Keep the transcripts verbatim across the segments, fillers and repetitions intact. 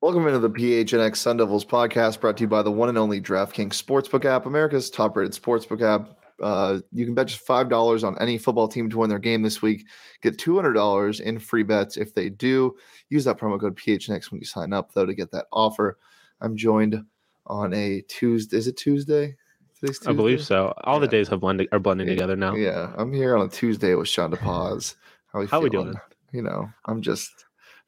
Welcome into the P H N X Sun Devils podcast, brought to you by the one and only DraftKings Sportsbook app, America's top-rated sportsbook app. Uh, you can bet just five dollars on any football team to win their game this week. Get two hundred dollars in free bets if they do. Use that promo code P H N X when you sign up, though, to get that offer. I'm joined on a Tuesday. Is it Tuesday? Today's Tuesday? I believe so. All yeah. the days have blended, are blending yeah. together now. Yeah, I'm here on a Tuesday with Sean DePaz. How are, How are we doing? You know, I'm just...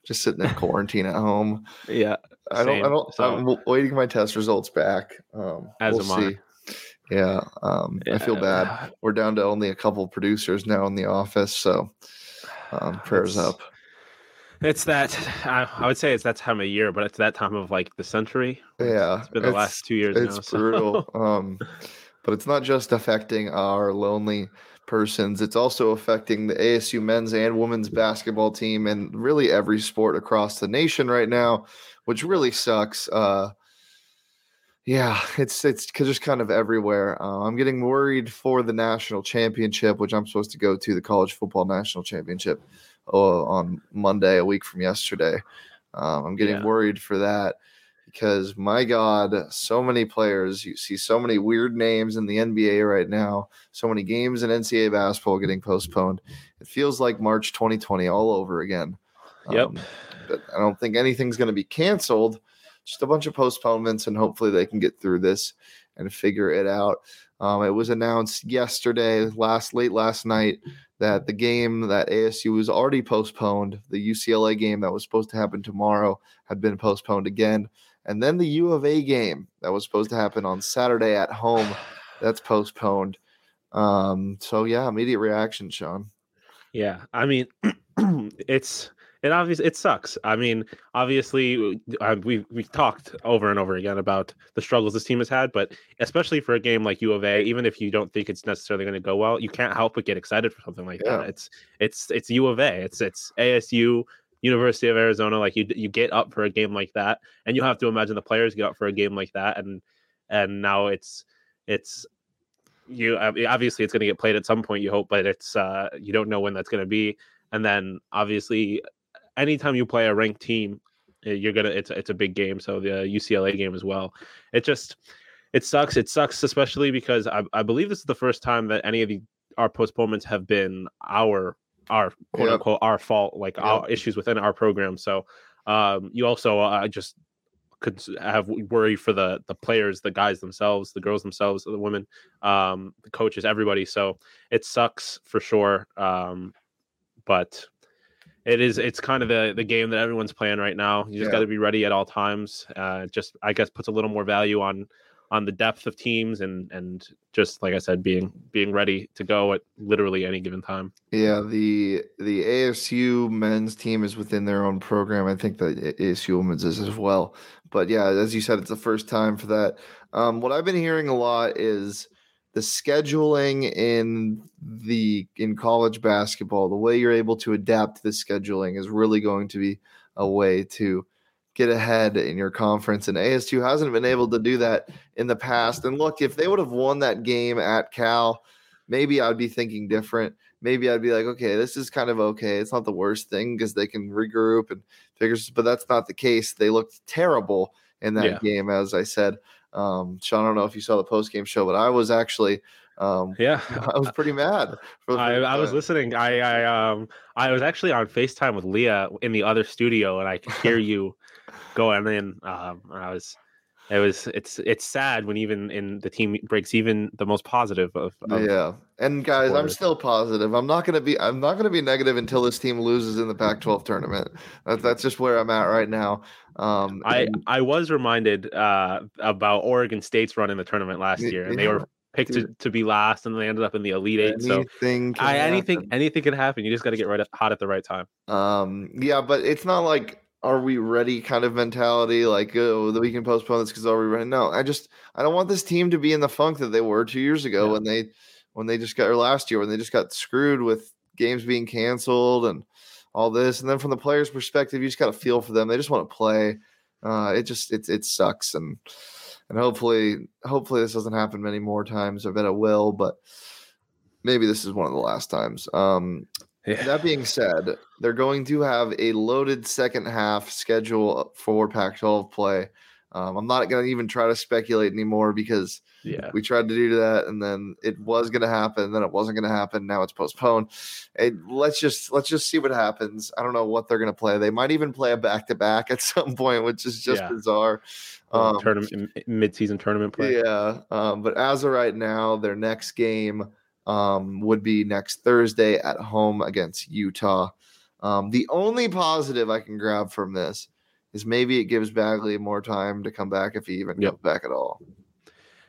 Just sitting in quarantine at home. Yeah, I don't. Same. I don't. So, I'm waiting my test results back. Um, as we'll am see. I. Yeah, um, yeah, I feel bad. We're down to only a couple of producers now in the office, so um, prayers it's, up. It's that. I, I would say it's that time of year, but it's that time of like the century. Yeah, it's been the it's, last two years. It's now. It's brutal. So. um, but it's not just affecting our lonely persons. It's also affecting the A S U men's and women's basketball team and really every sport across the nation right now, which really sucks. Uh, yeah, it's it's just kind of everywhere. Uh, I'm getting worried for the national championship, which I'm supposed to go to, the college football national championship uh, on Monday, a week from yesterday. Um, I'm getting yeah. worried for that because, my God, so many players. You see so many weird names in the N B A right now, so many games in N C double A basketball getting postponed. It feels like March twenty twenty all over again. Yep. Um, but I don't think anything's going to be canceled, just a bunch of postponements, and hopefully they can get through this and figure it out. Um, it was announced yesterday, last late last night, that the game that A S U was already postponed, the U C L A game that was supposed to happen tomorrow, had been postponed again. And then the U of A game that was supposed to happen on Saturday at home, that's postponed. Um, so, yeah, immediate reaction, Sean. Yeah, I mean, it's it obvious it sucks. I mean, obviously, uh, we we've talked over and over again about the struggles this team has had, but especially for a game like U of A, even if you don't think it's necessarily going to go well, you can't help but get excited for something like yeah. that. It's it's it's U of A. It's it's A S U. University of Arizona, like you you get up for a game like that, and you have to imagine the players get up for a game like that, and and now it's it's you obviously it's going to get played at some point, you hope, but it's uh you don't know when that's going to be. And then obviously anytime you play a ranked team, you're gonna it's it's a big game. So the U C L A game as well, it just it sucks it sucks especially because I, I believe this is the first time that any of the our postponements have been our our quote yep. unquote our fault, like yep. our issues within our program. So um, you also uh, just could have worry for the the players, the guys themselves, the girls themselves, the women, um, the coaches, everybody. So it sucks for sure. Um, but it is it's kind of the, the game that everyone's playing right now. You just yeah. got to be ready at all times. Uh, it just, I guess, puts a little more value on on the depth of teams and, and just, like I said, being being ready to go at literally any given time. Yeah, the the A S U men's team is within their own program. I think the A S U women's is as well. But, yeah, as you said, it's the first time for that. Um, what I've been hearing a lot is the scheduling in the in college basketball, the way you're able to adapt the scheduling is really going to be a way to get ahead in your conference, and A S U hasn't been able to do that in the past. And look, if they would have won that game at Cal, maybe I'd be thinking different. Maybe I'd be like, okay, this is kind of okay. It's not the worst thing because they can regroup and figure, but that's not the case. They looked terrible in that yeah. game, as I said. Um, Sean, I don't know if you saw the post-game show, but I was actually um, yeah, I was pretty mad. For I, I was listening. I I, um, I was actually on FaceTime with Leah in the other studio, and I could hear you going in. Um, and I was. It was it's it's sad when even in the team breaks even the most positive of, of yeah. And guys, supporters. I'm still positive. I'm not gonna be I'm not gonna be negative until this team loses in the Pac twelve tournament. That, that's just where I'm at right now. Um, I and, I was reminded uh, about Oregon State's run in the tournament last year, and yeah, they were picked to, to be last, and they ended up in the Elite Eight. Anything so I, anything anything can happen. You just got to get right up, hot at the right time. Um, yeah, but it's not like. Are we ready kind of mentality, like, oh, we can postpone this because are we ready? No, I just I don't want this team to be in the funk that they were two years ago yeah. when they when they just got or last year when they just got screwed with games being canceled and all this. And then from the players' perspective, you just got to feel for them. They just want to play. Uh, it just it it sucks. And and hopefully hopefully this doesn't happen many more times. I bet it will, but maybe this is one of the last times. Um Yeah. That being said, they're going to have a loaded second half schedule for Pac twelve play. Um, I'm not going to even try to speculate anymore because yeah. we tried to do that, and then it was going to happen, then it wasn't going to happen. Now it's postponed. And let's just let's just see what happens. I don't know what they're going to play. They might even play a back to back at some point, which is just yeah. bizarre. Um, tournament, mid-season tournament play. Yeah, um, but as of right now, their next game. Um, would be next Thursday at home against Utah. Um, the only positive I can grab from this is maybe it gives Bagley more time to come back if he even yep. comes back at all.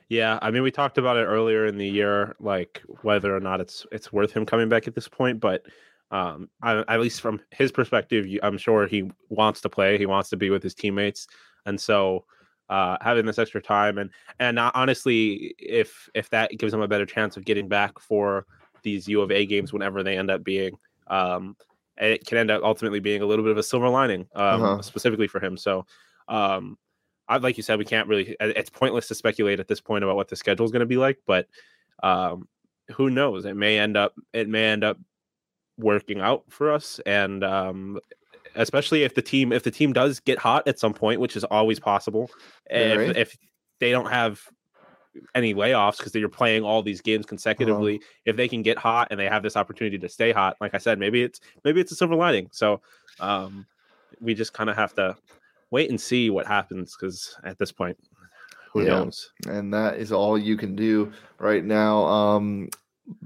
Yeah, I mean, we talked about it earlier in the year, like whether or not it's it's worth him coming back at this point. But um, I, at least from his perspective, I'm sure he wants to play. He wants to be with his teammates, and so. Uh, having this extra time and and honestly, if if that gives them a better chance of getting back for these U of A games, whenever they end up being, um, it can end up ultimately being a little bit of a silver lining, um, uh-huh. specifically for him. So, um, I like you said, we can't really. It's pointless to speculate at this point about what the schedule is going to be like, but um, who knows? It may end up. It may end up working out for us, and um, especially if the team if the team does get hot at some point, which is always possible, and right. if, if they don't have any layoffs because they're playing all these games consecutively, uh-huh. if they can get hot and they have this opportunity to stay hot, like I said, maybe it's maybe it's a silver lining. So um, we just kind of have to wait and see what happens because at this point, who yeah. knows? And that is all you can do right now. Um,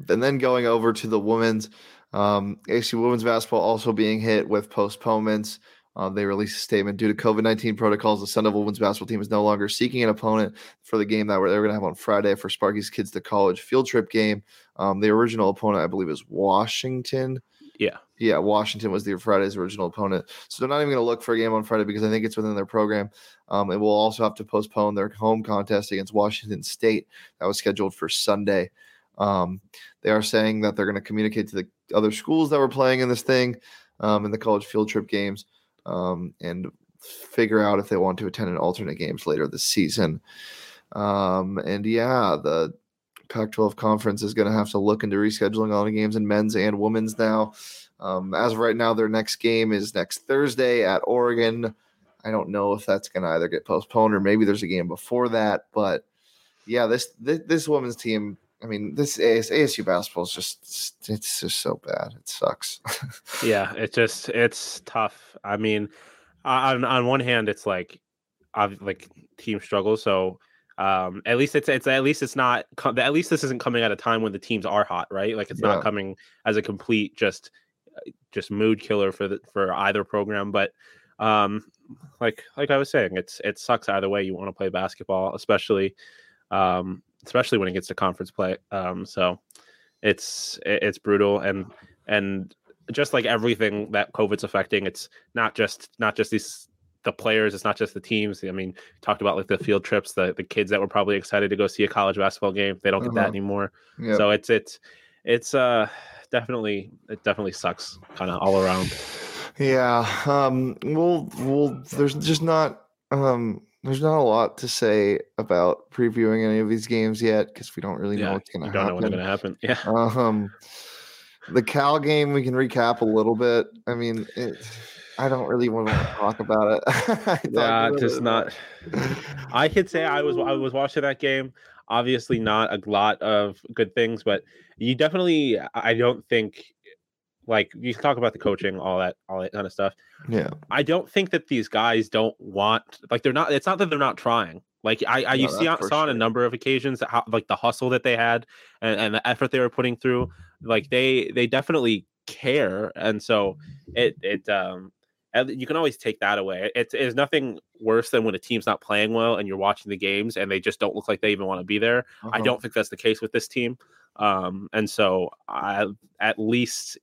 and then going over to the women's. Um, A S U women's basketball also being hit with postponements. Uh, they released a statement due to COVID nineteen protocols. The Sun Devil women's basketball team is no longer seeking an opponent for the game that we're, they're going to have on Friday for Sparky's Kids to College field trip game. Um, the original opponent, I believe, is Washington. Yeah. Yeah. Washington was the Friday's original opponent. So they're not even going to look for a game on Friday because I think it's within their program. Um, and we'll also have to postpone their home contest against Washington State that was scheduled for Sunday. Um, they are saying that they're going to communicate to the other schools that were playing in this thing, um, in the college field trip games, um, and figure out if they want to attend an alternate games later this season. Um, and yeah, the Pac twelve conference is going to have to look into rescheduling all the games in men's and women's now. Um, as of right now, their next game is next Thursday at Oregon. I don't know if that's going to either get postponed or maybe there's a game before that, but yeah, this, this, this women's team, I mean, this A S U basketball is just, it's just so bad. It sucks. yeah, it just, it's tough. I mean, on on one hand, it's like, like team struggle. So um, at least it's, it's, at least it's not, at least this isn't coming at a time when the teams are hot, right? Like it's yeah. not coming as a complete, just, just mood killer for the, for either program. But um, like, like I was saying, it's, it sucks either way. You want to play basketball, especially, um, especially when it gets to conference play. Um, so it's, it's brutal. And, and just like everything that COVID's affecting, it's not just, not just these, the players, it's not just the teams. I mean, talked about like the field trips, the, the kids that were probably excited to go see a college basketball game. They don't get uh-huh. that anymore. Yep. So it's, it's, it's uh definitely, it definitely sucks kind of all around. Yeah. Um, we'll, we'll, there's just not, um, There's not a lot to say about previewing any of these games yet because we don't really know yeah, what's going to happen. Don't know what's going to happen. Yeah. Um, the Cal game we can recap a little bit. I mean, it, I don't really want to talk about it. Yeah, uh, just not. I could say I was I was watching that game. Obviously, not a lot of good things, but you definitely. I don't think, like, you talk about the coaching, all that, all that kind of stuff. Yeah, I don't think that these guys don't want. Like, they're not. It's not that they're not trying. Like I, I no, you see saw sure. on a number of occasions that how, like the hustle that they had and, and the effort they were putting through. Like they, they definitely care, and so it, it um, you can always take that away. It's it's nothing worse than when a team's not playing well and you're watching the games and they just don't look like they even want to be there. Uh-huh. I don't think that's the case with this team, um, and so I at least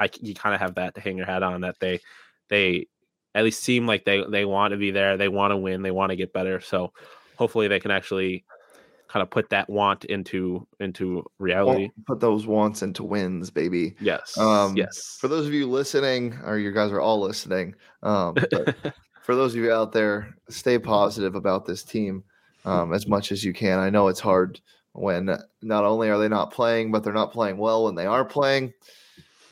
I you kind of have that to hang your hat on, that they they at least seem like they they want to be there, they want to win, they want to get better. So hopefully they can actually kind of put that want into into reality. Put those wants into wins, baby. Yes. Um, yes. For those of you listening, or you guys are all listening, um, but for those of you out there, stay positive about this team um, as much as you can. I know it's hard when not only are they not playing, but they're not playing well when they are playing.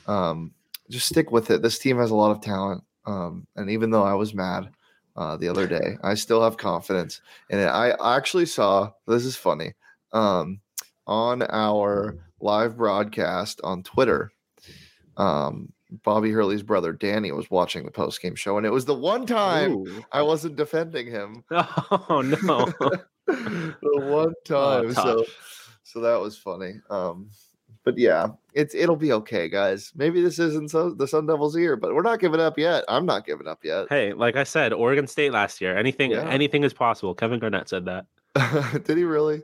Um, just stick with it. This team has a lot of talent. Um, and even though I was mad, Uh, the other day, I still have confidence in it. I actually saw, this is funny, um, on our live broadcast on Twitter, um, Bobby Hurley's brother, Danny, was watching the post-game show, and it was the one time Ooh. I wasn't defending him. Oh, no. The one time. Oh, so, so that was funny. Um, but, yeah, it's it'll be okay, guys. Maybe this isn't so, the Sun Devils' year, but we're not giving up yet. I'm not giving up yet. Hey, like I said, Oregon State last year. Anything yeah. anything is possible. Kevin Garnett said that. Did he really? Did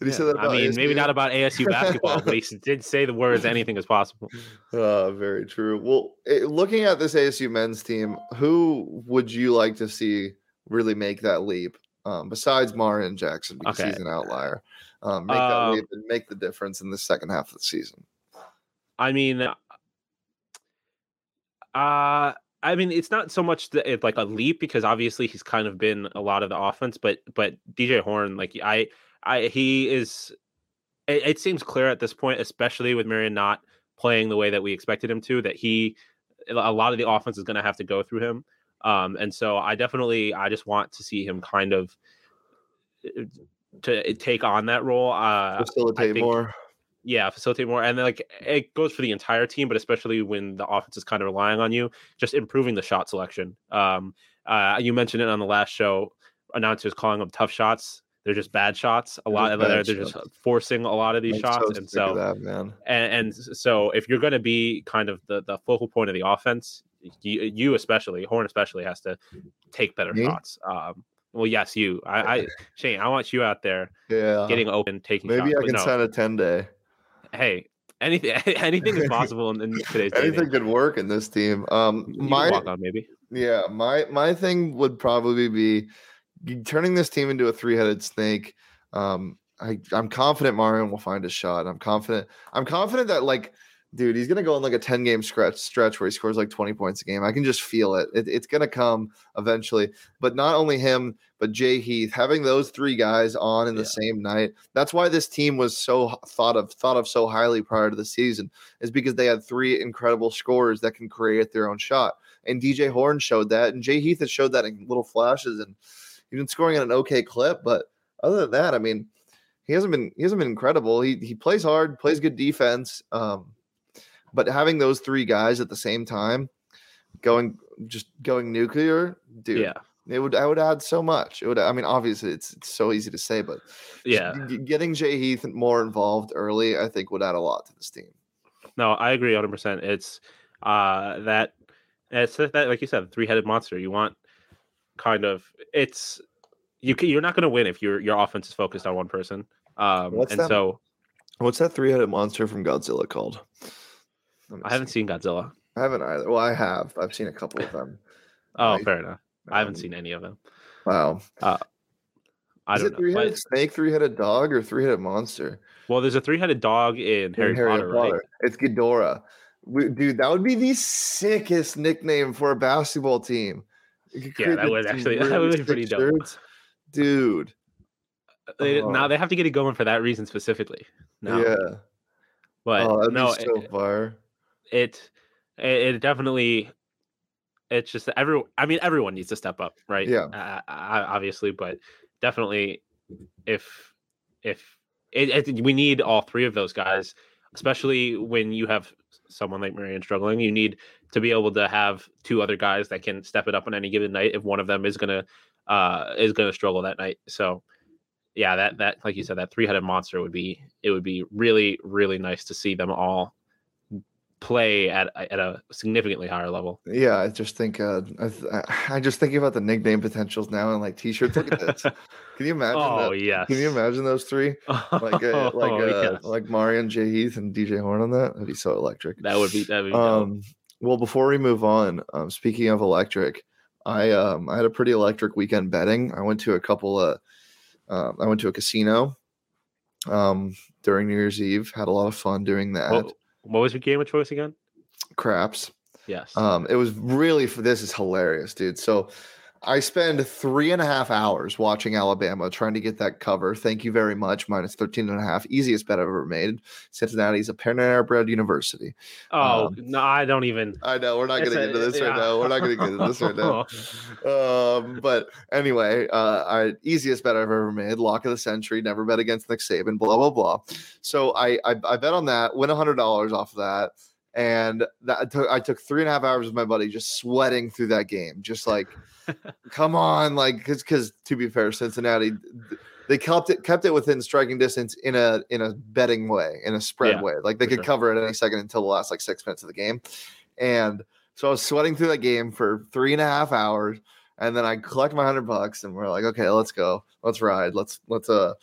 he yeah. say that about I mean, A S U? Maybe not about A S U basketball, but he did say the words, anything is possible. Uh, very true. Well, it, looking at this A S U men's team, who would you like to see really make that leap? Um, besides Marion Jackson, because okay. he's an outlier. Um, make that um, leap and make the difference in the second half of the season. I mean, uh, I mean, it's not so much that it's like a leap, because obviously he's kind of been a lot of the offense, but but D J Horn, like I, I he is. It, it seems clear at this point, especially with Marion not playing the way that we expected him to, that he a lot of the offense is going to have to go through him, um, and so I definitely I just want to see him kind of to take on that role, uh, facilitate think, more. Yeah, facilitate more. And then, like, it goes for the entire team, but especially when the offense is kind of relying on you, just improving the shot selection. Um, uh, you mentioned it on the last show. Announcers calling them tough shots. They're just bad shots. A lot of they're, they're just forcing a lot of these shots. And so, that, man. And, and so if you're going to be kind of the, the focal point of the offense, you, you especially, Horn especially, has to take better Me? shots. Um, Well, yes, you. I, I, Shane, I want you out there yeah. getting open, taking Maybe shots. Maybe I can no. sign a ten-day. Hey, anything anything is possible in, in today's anything day. Anything could work in this team. Um, my walk on maybe. Yeah, my my thing would probably be turning this team into a three-headed snake. Um, I I'm confident Marion will find a shot. I'm confident. I'm confident that, like, dude, he's gonna go on like a ten-game stretch stretch where he scores like twenty points a game. I can just feel it. it. It's gonna come eventually. But not only him, but Jay Heath, having those three guys on in yeah. the same night. That's why this team was so thought of thought of so highly prior to the season, is because they had three incredible scorers that can create their own shot. And D J Horn showed that, and Jay Heath has showed that in little flashes, and he's been scoring at an okay clip. But other than that, I mean, he hasn't been he hasn't been incredible. He he plays hard, plays good defense. Um, But having those three guys at the same time, going just going nuclear, dude. Yeah, it would. I would add so much. It would. I mean, obviously, it's, it's so easy to say, but yeah, getting Jay Heath more involved early, I think, would add a lot to this team. No, I agree, one hundred percent. It's uh, that. It's that, like you said, three-headed monster. You want kind of it's you. Can, you're not going to win if your your offense is focused on one person. Um, what's and that, so, what's that three-headed monster from Godzilla called? I haven't seen Godzilla. I haven't either. Well, I have. I've seen a couple of them. oh, I, fair enough. I haven't um, seen any of them. Wow. Uh, I Is don't it know. Three-headed but, snake, three-headed dog, or three-headed monster? Well, there's a three-headed dog in Harry, Harry Potter, Potter, right? It's Ghidorah. We, dude, that would be the sickest nickname for a basketball team. Yeah, that would actually that would be pretty dope. Dude. They, oh. Now they have to get it going for that reason specifically. No. Yeah. But oh, that'd no, be so it, far. It, it definitely, It's just that every, I mean, everyone needs to step up, right? Yeah. Uh, obviously, but definitely if, if it, it, we need all three of those guys, especially when you have someone like Marion struggling, you need to be able to have two other guys that can step it up on any given night if one of them is going to, uh, is going to struggle that night. So yeah, that, that, like you said, that three-headed monster would be, it would be really, really nice to see them all play at at a significantly higher level. Yeah, I just think uh, I, I just think about the nickname potentials now and like t-shirts. Look at this. Can you imagine? Oh that? Yes. Can you imagine those three? Like a, like oh, a, yes. like Marion, Jay Heath, and D J Horn on that. That'd be so electric. That would be. That'd be um. Dope. Well, before we move on, um, speaking of electric, I um I had a pretty electric weekend betting. I went to a couple of, uh, I went to a casino, um during New Year's Eve. Had a lot of fun doing that. Well, what was your game of choice again? Craps. Yes. Um, it was really, this is hilarious, dude. So I spend three and a half hours watching Alabama, trying to get that cover. Thank you very much. Minus thirteen and a half. Easiest bet I've ever made. Cincinnati's a Panera Bread University. Oh, um, no, I don't even. I know. We're not going to get into this yeah. right now. We're not going to get into this right now. Um, but anyway, uh, I, easiest bet I've ever made. Lock of the century. Never bet against Nick Saban. Blah, blah, blah. So I I, I bet on that. Win one hundred dollars off of that. And that I took, I took three and a half hours with my buddy just sweating through that game. Just like, come on. Like, because because to be fair, Cincinnati, they kept it kept it within striking distance in a in a betting way, in a spread yeah, way. Like they could sure. cover it any second until the last like six minutes of the game. And so I was sweating through that game for three and a half hours. And then I collect my hundred bucks and we're like, okay, let's go. Let's ride. Let's let's uh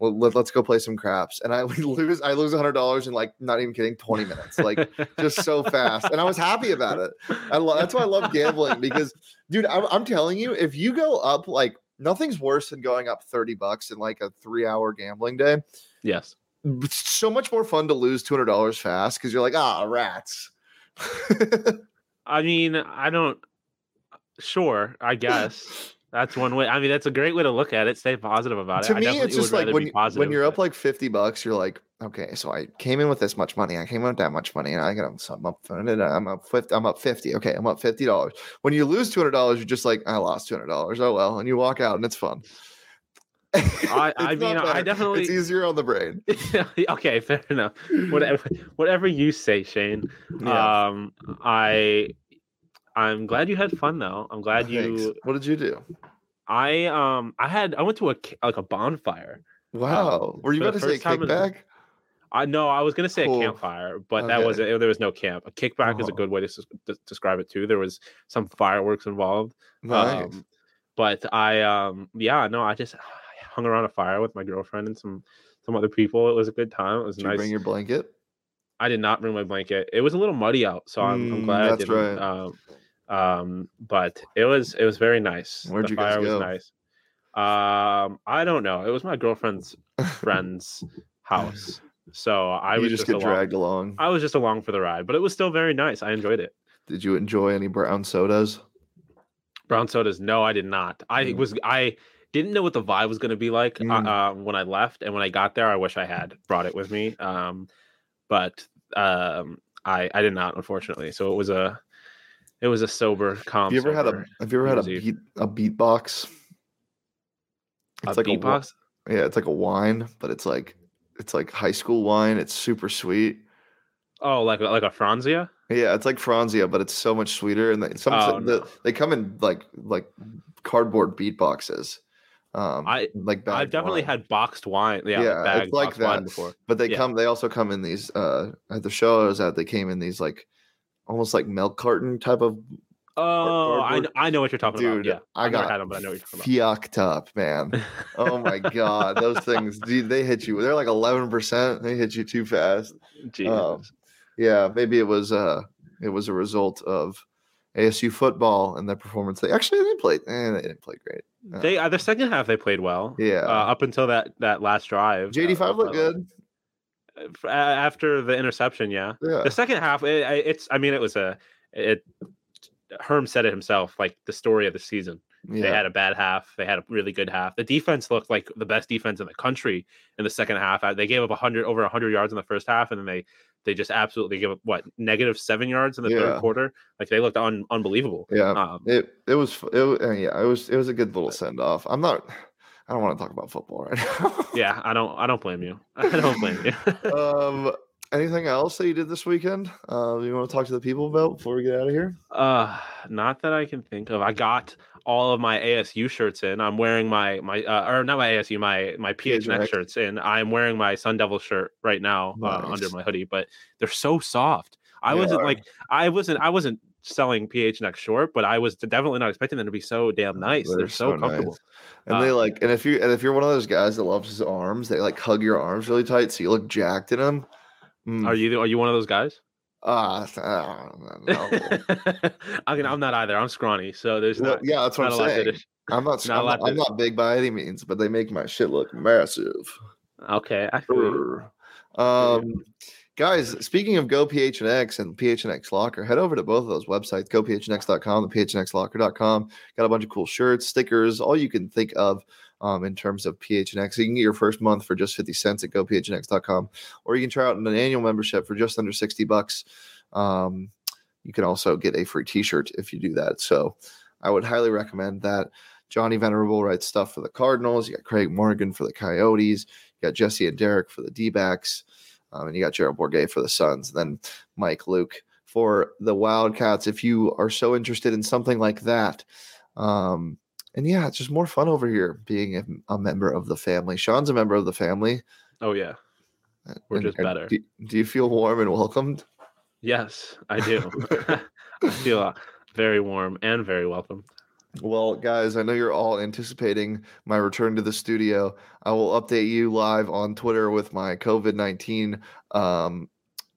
Let, let's go play some craps. And I we lose I lose one hundred dollars in like, not even kidding, twenty minutes. Like, just so fast. And I was happy about it. I lo- that's why I love gambling, because, dude, I'm, I'm telling you, if you go up, like, nothing's worse than going up thirty bucks in like a three-hour gambling day. Yes. It's so much more fun to lose two hundred dollars fast, because you're like, ah, rats. I mean, I don't – sure, I guess. That's one way. I mean, that's a great way to look at it. Stay positive about it. To me, I it's just like when, you, when you're up like fifty bucks, you're like, okay, so I came in with this much money. I came in with that much money, and I got some up. I'm up fifty. I'm up fifty. Okay, I'm up fifty dollars. When you lose two hundred dollars, you're just like, I lost two hundred dollars. Oh well, and you walk out, and it's fun. I, it's I mean, I definitely. It's easier on the brain. Okay, fair enough. Whatever, whatever you say, Shane. Yeah. Um, I. I'm glad you had fun though. I'm glad Thanks. you. What did you do? I um I had I went to a like a bonfire. Wow, um, were you about to say kickback? I no, I was gonna say cool. a campfire, but okay. that wasn't. It, there was no camp. A kickback oh. is a good way to, to describe it too. There was some fireworks involved. Nice. Um, but I um yeah no I just hung around a fire with my girlfriend and some some other people. It was a good time. It was did nice. You bring your blanket? I did not bring my blanket. It was a little muddy out, so I'm, mm, I'm glad that's I didn't. Right. Um, um but it was it was very nice. Where'd the you fire guys go? Was nice. um I don't know, it was my girlfriend's friend's house, so I you was just, just get along. dragged along I was just along for the ride, but it was still very nice. I enjoyed it. Did you enjoy any brown sodas? Brown sodas no, I did not. I mm. was I didn't know what the vibe was going to be like mm. uh, uh when I left, and when I got there I wish I had brought it with me, um but um I I did not, unfortunately. So it was a It was a sober, calm. Have you ever had a Have you ever had a beat a beatbox? It's a like beatbox. A, yeah, it's like a wine, but it's like it's like high school wine. It's super sweet. Oh, like like a Franzia. Yeah, it's like Franzia, but it's so much sweeter. And they, some oh, the, no. they come in like like cardboard beatboxes. Um, I like I've definitely wine. had boxed wine. Yeah, yeah like bagged, it's like that. Before. But they yeah. come. They also come in these. Uh, at the show I was at, they came in these like. Almost like milk carton type of. Oh, I know, I know what you're talking dude, about. Yeah, I I've got had them, but I know what you're talking about. Fiacked up, man. Oh my god, those things, dude, they hit you. They're like eleven percent. They hit you too fast. Um, yeah, maybe it was uh, it was a result of A S U football and their performance. They actually they played. Eh, they didn't play great. Uh, they uh, the second half they played well. Yeah, uh, up until that that last drive. J D five uh, looked good. After the interception, yeah. yeah. The second half, it, it's. I mean, it was a. It. Herm said it himself, like the story of the season. Yeah. They had a bad half. They had a really good half. The defense looked like the best defense in the country in the second half. They gave up one hundred over one hundred yards in the first half, and then they they just absolutely gave up what negative seven yards in the yeah. third quarter. Like they looked un- unbelievable. Yeah, um, it it was it, yeah it was it was a good little send off. I'm not. I don't want to talk about football right now. yeah, I don't. I don't blame you. I don't blame you. um. Anything else that you did this weekend uh, you want to talk to the people about before we get out of here? Uh, not that I can think of. I got all of my A S U shirts in. I'm wearing my my uh, or not my A S U, my my P H N X shirts in. I'm wearing my Sun Devil shirt right now nice. uh, under my hoodie, but they're so soft. I yeah. wasn't like I wasn't I wasn't selling P H N X short, but I was definitely not expecting them to be so damn nice. They're, they're so, so comfortable. Nice. And uh, they like and if you and if you're one of those guys that loves his arms, they like hug your arms really tight so you look jacked in them. Mm. Are you are you one of those guys? Uh, uh no. I mean, I'm not either. I'm scrawny, so there's well, not. Yeah, that's what I'm saying. I'm not. not I'm, not, I'm not big by any means, but they make my shit look massive. Okay, I feel um, yeah. Guys, speaking of Go P H N X and P H N X Locker, head over to both of those websites, go p h n x dot com and p h n x locker dot com. Got a bunch of cool shirts, stickers, all you can think of. Um, in terms of P H N X, you can get your first month for just fifty cents at go p h n x dot com, or you can try out an annual membership for just under sixty bucks. Um, you can also get a free t-shirt if you do that. So I would highly recommend that. Johnny Venerable writes stuff for the Cardinals. You got Craig Morgan for the Coyotes. You got Jesse and Derek for the D-backs. Um, and you got Gerald Bourget for the Suns. Then Mike Luke for the Wildcats. If you are so interested in something like that, um, and yeah, it's just more fun over here being a, a member of the family. Sean's a member of the family. Oh, yeah. We're and, just better. Do, do you feel warm and welcomed? Yes, I do. I feel uh, very warm and very welcome. Well, guys, I know you're all anticipating my return to the studio. I will update you live on Twitter with my covid nineteen um,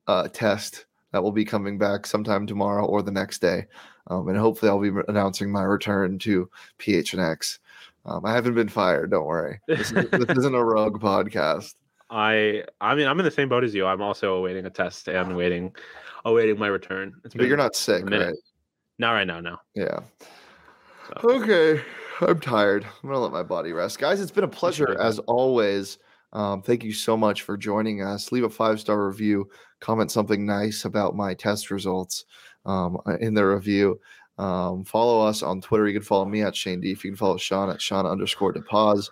uh, test that will be coming back sometime tomorrow or the next day. Um, and hopefully I'll be re- announcing my return to P H N X. Um, I haven't been fired. Don't worry. This, is, this isn't a rogue podcast. I I mean, I'm in the same boat as you. I'm also awaiting a test and waiting, awaiting my return. It's but you're not sick, right? Not right now, no. Yeah. So. Okay. I'm tired. I'm going to let my body rest. Guys, it's been a pleasure as always. Um, thank you so much for joining us. Leave a five-star review. Comment something nice about my test results. Um, in the review, um, follow us on Twitter. You can follow me at ShaneD. If you can follow Sean at Sean underscore DePaz.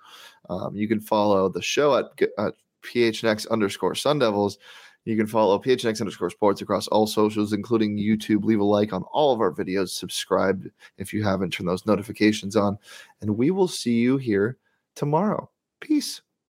Um, you can follow the show at, at P H N X underscore Sun Devils. You can follow P H N X underscore sports across all socials, including YouTube. Leave a like on all of our videos. Subscribe if you haven't. Turn those notifications on, and we will see you here tomorrow. Peace.